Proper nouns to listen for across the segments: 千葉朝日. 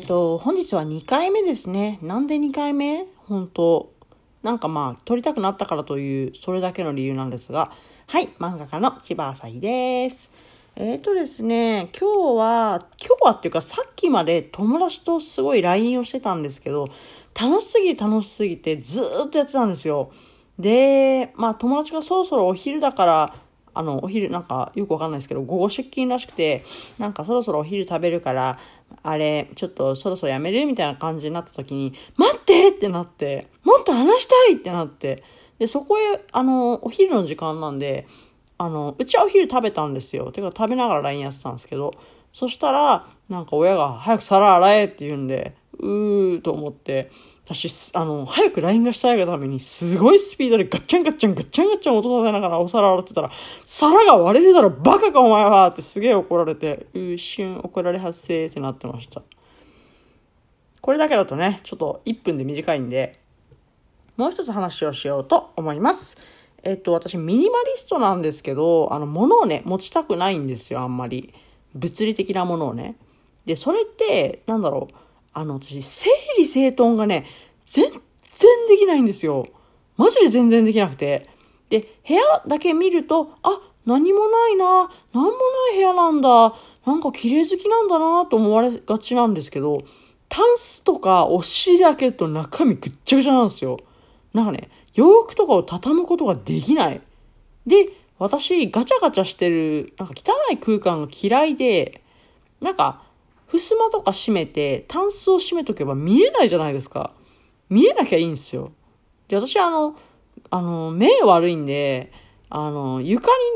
本日は2回目ですね。なんで2回目？本当。なんかまあ、撮りたくなったからという、それだけの理由なんですが、はい、漫画家の千葉朝日です。ですね、今日はっていうかさっきまで友達とすごい LINE をしてたんですけど、楽しすぎてずーっとやってたんですよ。で、まあ友達がそろそろお昼だから、お昼なんかよくわかんないですけど、午後出勤らしくて、なんかそろそろお昼食べるから、あれ、ちょっとそろそろやめるみたいな感じになった時に、待ってってなって、もっと話したいってなって、で、そこへ、お昼の時間なんで、うちはお昼食べたんですよ。てか食べながら LINE やってたんですけど、そしたら、なんか親が早く皿洗えって言うんで、と思って、私、早く LINE がしたいがために、すごいスピードでガッチャン音立てながらお皿洗ってたら、皿が割れるだろ、バカかお前はってすげえ怒られて、怒られ発生ってなってました。これだけだとね、ちょっと1分で短いんで、もう一つ話をしようと思います。私、ミニマリストなんですけど、物をね、持ちたくないんですよ、あんまり。物理的なものをね。で、それって、なんだろう。私、整理整頓がね、全然できないんですよ。マジで全然できなくて。で、部屋だけ見ると、あ、何もないな、何もない部屋なんだ、なんか綺麗好きなんだなと思われがちなんですけど、タンスとか押し入れ開けると中身ぐっちゃぐちゃなんですよ。なんかね、洋服とかを畳むことができない。で、私、ガチャガチャしてる、なんか汚い空間が嫌いで、なんか、襖とか閉めて、タンスを閉めとけば見えないじゃないですか。見えなきゃいいんですよ。で、私目悪いんで、床に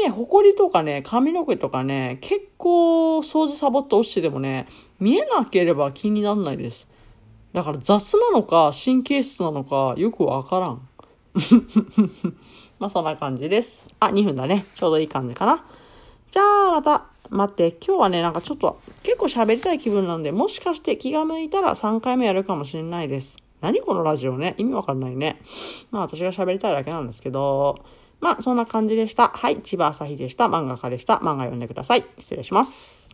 ね、埃とかね、髪の毛とかね、結構掃除サボって落ちててもね、見えなければ気にならないです。だから雑なのか、神経質なのか、よくわからん。まあそんな感じです。あ、2分だね。ちょうどいい感じかな。じゃあ、また。待って、今日はね、なんかちょっと結構喋りたい気分なんで、もしかして気が向いたら3回目やるかもしれないです。何このラジオね、意味わかんないね。まあ私が喋りたいだけなんですけど、まあそんな感じでした。はい、千葉朝日でした。漫画家でした。漫画読んでください。失礼します。